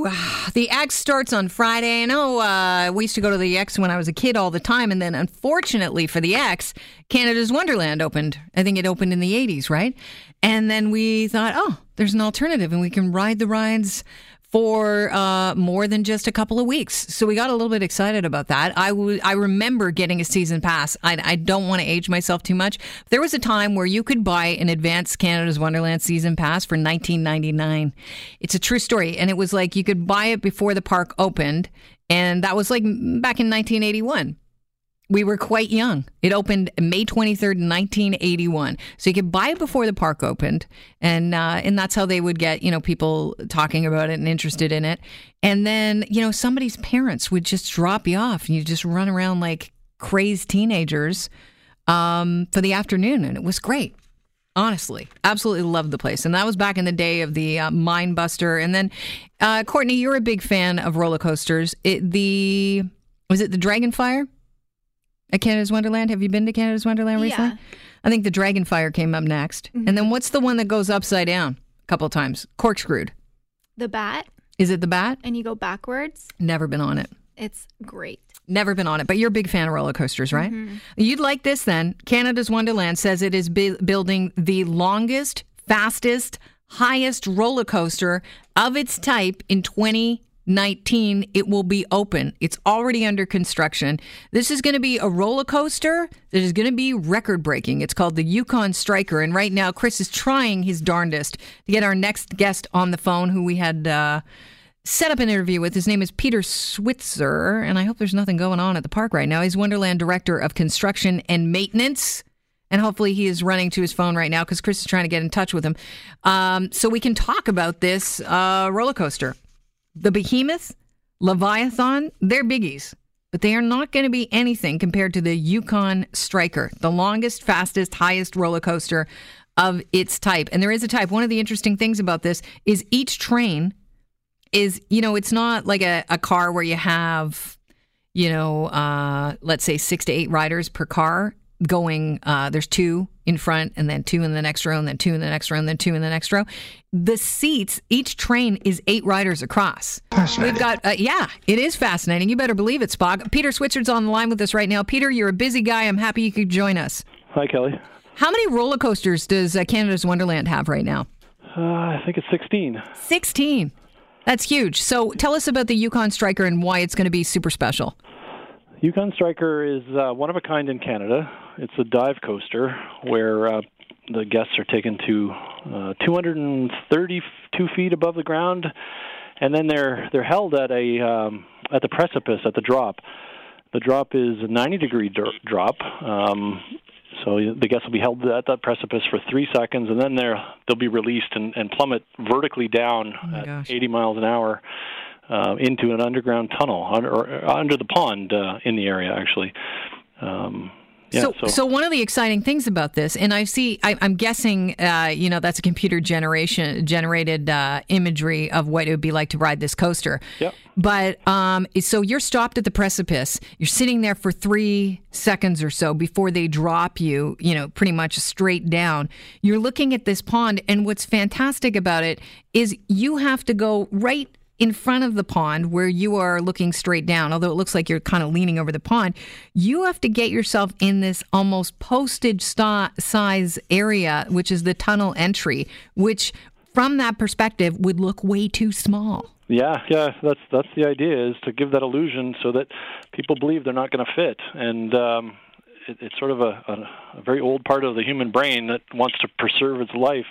Woo! The X starts on Friday. I know we used to go to the X when I was a kid all the time, and then unfortunately for the X, Canada's Wonderland opened. I think it opened in the 80s, right? And then we thought, oh, there's an alternative, and we can ride the rides for more than just a couple of weeks. So we got a little bit excited about that. I remember getting a season pass. I don't want to age myself too much. There was a time where you could buy an advanced Canada's Wonderland season pass for $19.99. It's a true story. And it was like you could buy it before the park opened. And that was like back in 1981. We were quite young. It opened May 23rd, 1981. So you could buy it before the park opened. And that's how they would get, you know, people talking about it and interested in it. And then, you know, somebody's parents would just drop you off and you just run around like crazed teenagers for the afternoon. And it was great. Honestly, absolutely loved the place. And that was back in the day of the Mind Buster. And then, Courtney, you're a big fan of roller coasters. Was it the Dragon Fire? At Canada's Wonderland? Have you been to Canada's Wonderland recently? Yeah. I think the Dragon Fire came up next. Mm-hmm. And then what's the one that goes upside down a couple of times? Corkscrewed. The Bat. Is it the Bat? And you go backwards. Never been on it. It's great. Never been on it. But you're a big fan of roller coasters, right? Mm-hmm. You'd like this then. Canada's Wonderland says it is building the longest, fastest, highest roller coaster of its type in 2019, it will be open. It's already under construction. This is going to be a roller coaster that is going to be record breaking. It's called the Yukon Striker. And right now, Chris is trying his darndest to get our next guest on the phone who we had set up an interview with. His name is Peter Switzer. And I hope there's nothing going on at the park right now. He's Wonderland Director of Construction and Maintenance. And hopefully he is running to his phone right now because Chris is trying to get in touch with him. So we can talk about this roller coaster. The Behemoth, Leviathan, they're biggies, but they are not going to be anything compared to the Yukon Striker, the longest, fastest, highest roller coaster of its type. And there is a type. One of the interesting things about this is each train is, you know, it's not like a car where you have, you know, let's say 6 to 8 riders per car going. There's 2 in front and then 2 in the next row and then 2 in the next row and then 2 in the next row. The seats, each train is 8 riders across. We've got, yeah, it is fascinating. You better believe it, Spock. Peter Switzer's on the line with us right now. Peter, you're a busy guy. I'm happy you could join us. Hi, Kelly. How many roller coasters does Canada's Wonderland have right now? I think it's 16. 16. That's huge. So tell us about the Yukon Striker and why it's going to be super special. Yukon Striker is one of a kind in Canada. It's a dive coaster where the guests are taken to 232 feet above the ground, and then they're held at a at the precipice at the drop. The drop is a 90-degree drop, so the guests will be held at that precipice for 3 seconds, and then they'll be released and plummet vertically down at 80 miles an hour into an underground tunnel under the pond in the area, actually. Yeah, so one of the exciting things about this, and I'm guessing, you know, that's a computer-generated imagery of what it would be like to ride this coaster. Yep. But so you're stopped at the precipice. You're sitting there for 3 seconds or so before they drop you, you know, pretty much straight down. You're looking at this pond, and what's fantastic about it is you have to go right in front of the pond where you are looking straight down, although it looks like you're kind of leaning over the pond. You have to get yourself in this almost postage size area, which is the tunnel entry, which from that perspective would look way too small. Yeah, that's the idea, is to give that illusion so that people believe they're not going to fit. And it's sort of a very old part of the human brain that wants to preserve its life.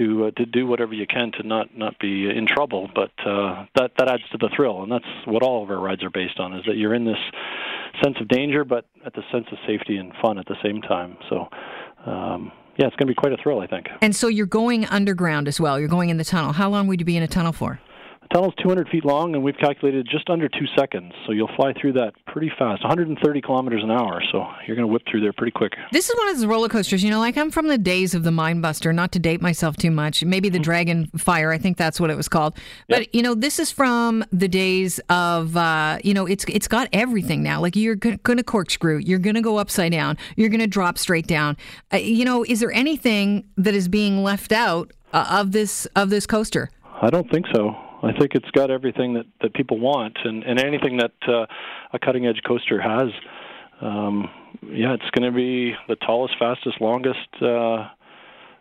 To do whatever you can to not be in trouble, but that adds to the thrill, and that's what all of our rides are based on, is that you're in this sense of danger, but at the sense of safety and fun at the same time. So, yeah, it's going to be quite a thrill, I think. And so you're going underground as well. You're going in the tunnel. How long would you be in a tunnel for? The tunnel's 200 feet long, and we've calculated just under 2 seconds, so you'll fly through that pretty fast, 130 kilometers an hour, so you're going to whip through there pretty quick. This is one of those roller coasters, you know, like I'm from the days of the Mind Buster, not to date myself too much, maybe the Dragon Fire, I think that's what it was called, but, yep. You know, this is from the days of, you know, it's got everything now, like you're going to corkscrew, you're going to go upside down, you're going to drop straight down, you know, is there anything that is being left out of this coaster? I don't think so. I think it's got everything that people want, and anything that a cutting-edge coaster has. Yeah, it's going to be the tallest, fastest, longest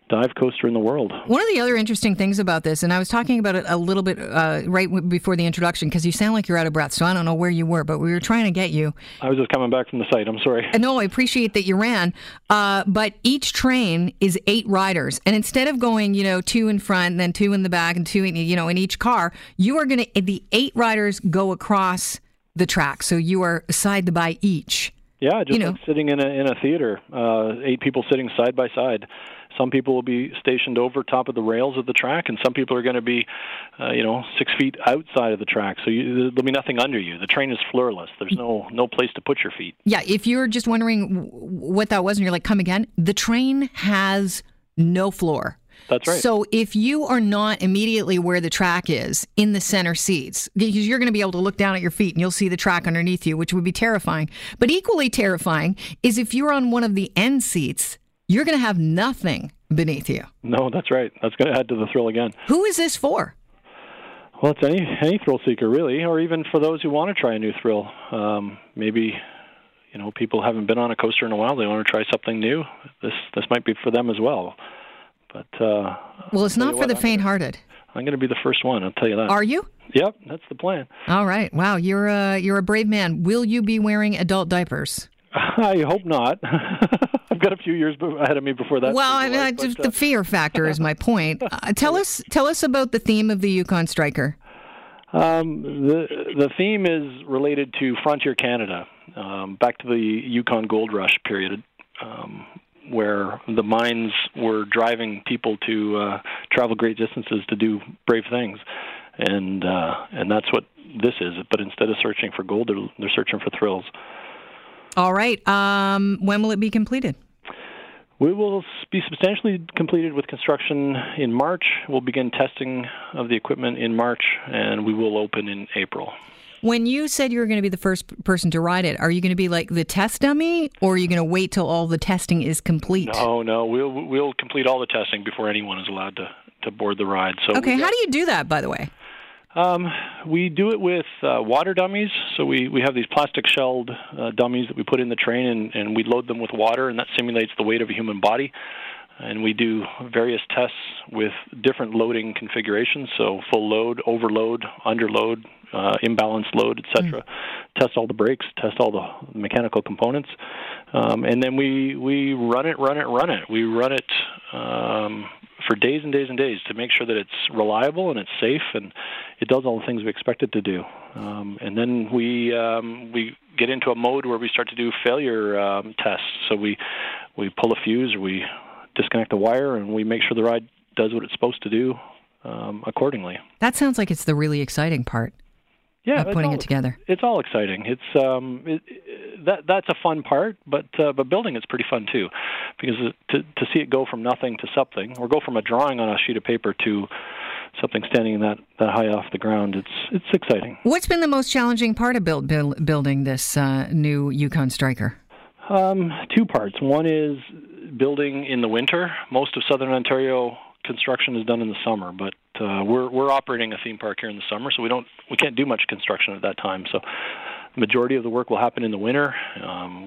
dive coaster in the world. One of the other interesting things about this, and I was talking about it a little bit right before the introduction, because you sound like you're out of breath, so I don't know where you were, but we were trying to get you. I was just coming back from the site. I'm sorry. No, I appreciate that you ran, but each train is 8 riders, and instead of going, 2 in front, and then 2 in the back, and 2 in each car, you are going to, the 8 riders go across the track, so you are side by each. Yeah, just like sitting in a theater, 8 people sitting side by side. Some people will be stationed over top of the rails of the track, and some people are going to be, 6 feet outside of the track. So there'll be nothing under you. The train is floorless. There's no place to put your feet. Yeah, if you're just wondering what that was, and you're like, come again, the train has no floor. That's right. So if you are not immediately where the track is in the center seats, because you're going to be able to look down at your feet and you'll see the track underneath you, which would be terrifying. But equally terrifying is if you're on one of the end seats, you're going to have nothing beneath you. No, that's right. That's going to add to the thrill again. Who is this for? Well, it's any thrill seeker, really, or even for those who want to try a new thrill. Maybe... people haven't been on a coaster in a while. They want to try something new. This might be for them as well. But well, it's not for the faint-hearted. I'm going to be the first one. I'll tell you that. Are you? Yep, that's the plan. All right. Wow, you're a brave man. Will you be wearing adult diapers? I hope not. I've got a few years ahead of me before that. Well, the fear factor is my point. Tell us about the theme of the Yukon Striker. The theme is related to Frontier Canada, back to the Yukon Gold Rush period, where the mines were driving people to travel great distances to do brave things, and that's what this is. But instead of searching for gold, they're searching for thrills. All right. When will it be completed? We will be substantially completed with construction in March. We'll begin testing of the equipment in March, and we will open in April. When you said you were going to be the first person to ride it, are you going to be like the test dummy, or are you going to wait till all the testing is complete? No, we'll complete all the testing before anyone is allowed to board the ride. So okay, how do you do that, by the way? We do it with water dummies. So we have these plastic shelled dummies that we put in the train, and we load them with water, and that simulates the weight of a human body. And we do various tests with different loading configurations, so full load, overload, underload, imbalanced load, etc. Test all the brakes, test all the mechanical components, and then we run it. We run it for days and days and days to make sure that it's reliable and it's safe and it does all the things we expect it to do. And then we get into a mode where we start to do failure tests. So we pull a fuse, or we disconnect the wire, and we make sure the ride does what it's supposed to do accordingly. That sounds like it's the really exciting part. Yeah, of putting it together. It's all exciting. It's that's a fun part, but building it's pretty fun too, because to see it go from nothing to something, or go from a drawing on a sheet of paper to something standing that high off the ground, it's exciting. What's been the most challenging part of building this new Yukon Striker? 2 parts. One is building in the winter. Most of Southern Ontario construction is done in the summer, but we're operating a theme park here in the summer, so we can't do much construction at that time. So the majority of the work will happen in the winter.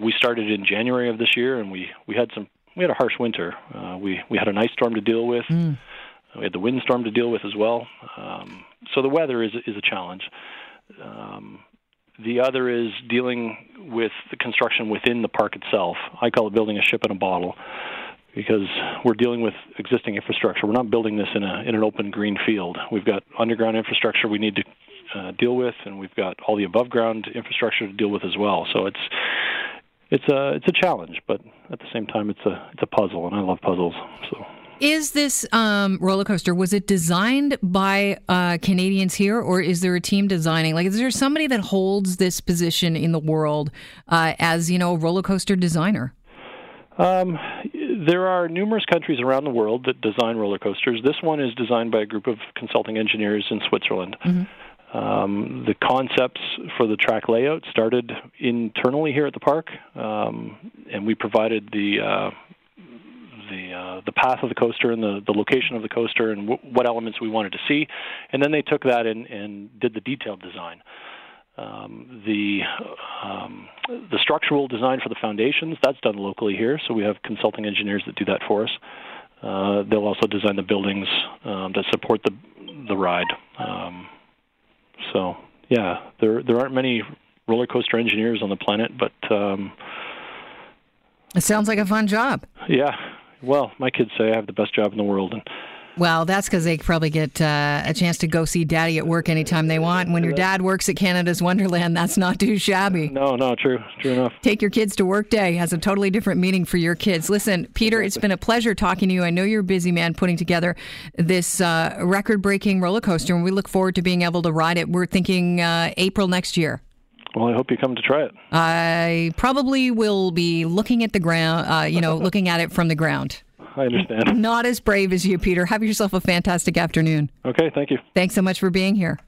We started in January of this year, and we had a harsh winter. We had an ice storm to deal with. We had the windstorm to deal with as well. So the weather is a challenge. The other is dealing with the construction within the park itself. I call it building a ship in a bottle, because we're dealing with existing infrastructure. We're not building this in an open green field. We've got underground infrastructure we need to deal with, and we've got all the above ground infrastructure to deal with as well. So it's a challenge, but at the same time it's a puzzle, and I love puzzles. So is this roller coaster, was it designed by Canadians here, or is there a team designing? Like, is there somebody that holds this position in the world as a roller coaster designer? There are numerous countries around the world that design roller coasters. This one is designed by a group of consulting engineers in Switzerland. Mm-hmm. The concepts for the track layout started internally here at the park, and we provided the the path of the coaster and the location of the coaster and what elements we wanted to see, and then they took that and did the detailed design. The structural design for the foundations, that's done locally here, so we have consulting engineers that do that for us. They'll also design the buildings that support the ride. So yeah, there aren't many roller coaster engineers on the planet, but it sounds like a fun job. Yeah, well, my kids say I have the best job in the world, and. Well, that's because they probably get a chance to go see Daddy at work anytime they want. When your dad works at Canada's Wonderland, that's not too shabby. No, true enough. Take your kids to work day has a totally different meaning for your kids. Listen, Peter, it's been a pleasure talking to you. I know you're a busy man putting together this record-breaking roller coaster, and we look forward to being able to ride it. We're thinking April next year. Well, I hope you come to try it. I probably will be looking at the ground, looking at it from the ground. I understand. Not as brave as you, Peter. Have yourself a fantastic afternoon. Okay, thank you. Thanks so much for being here.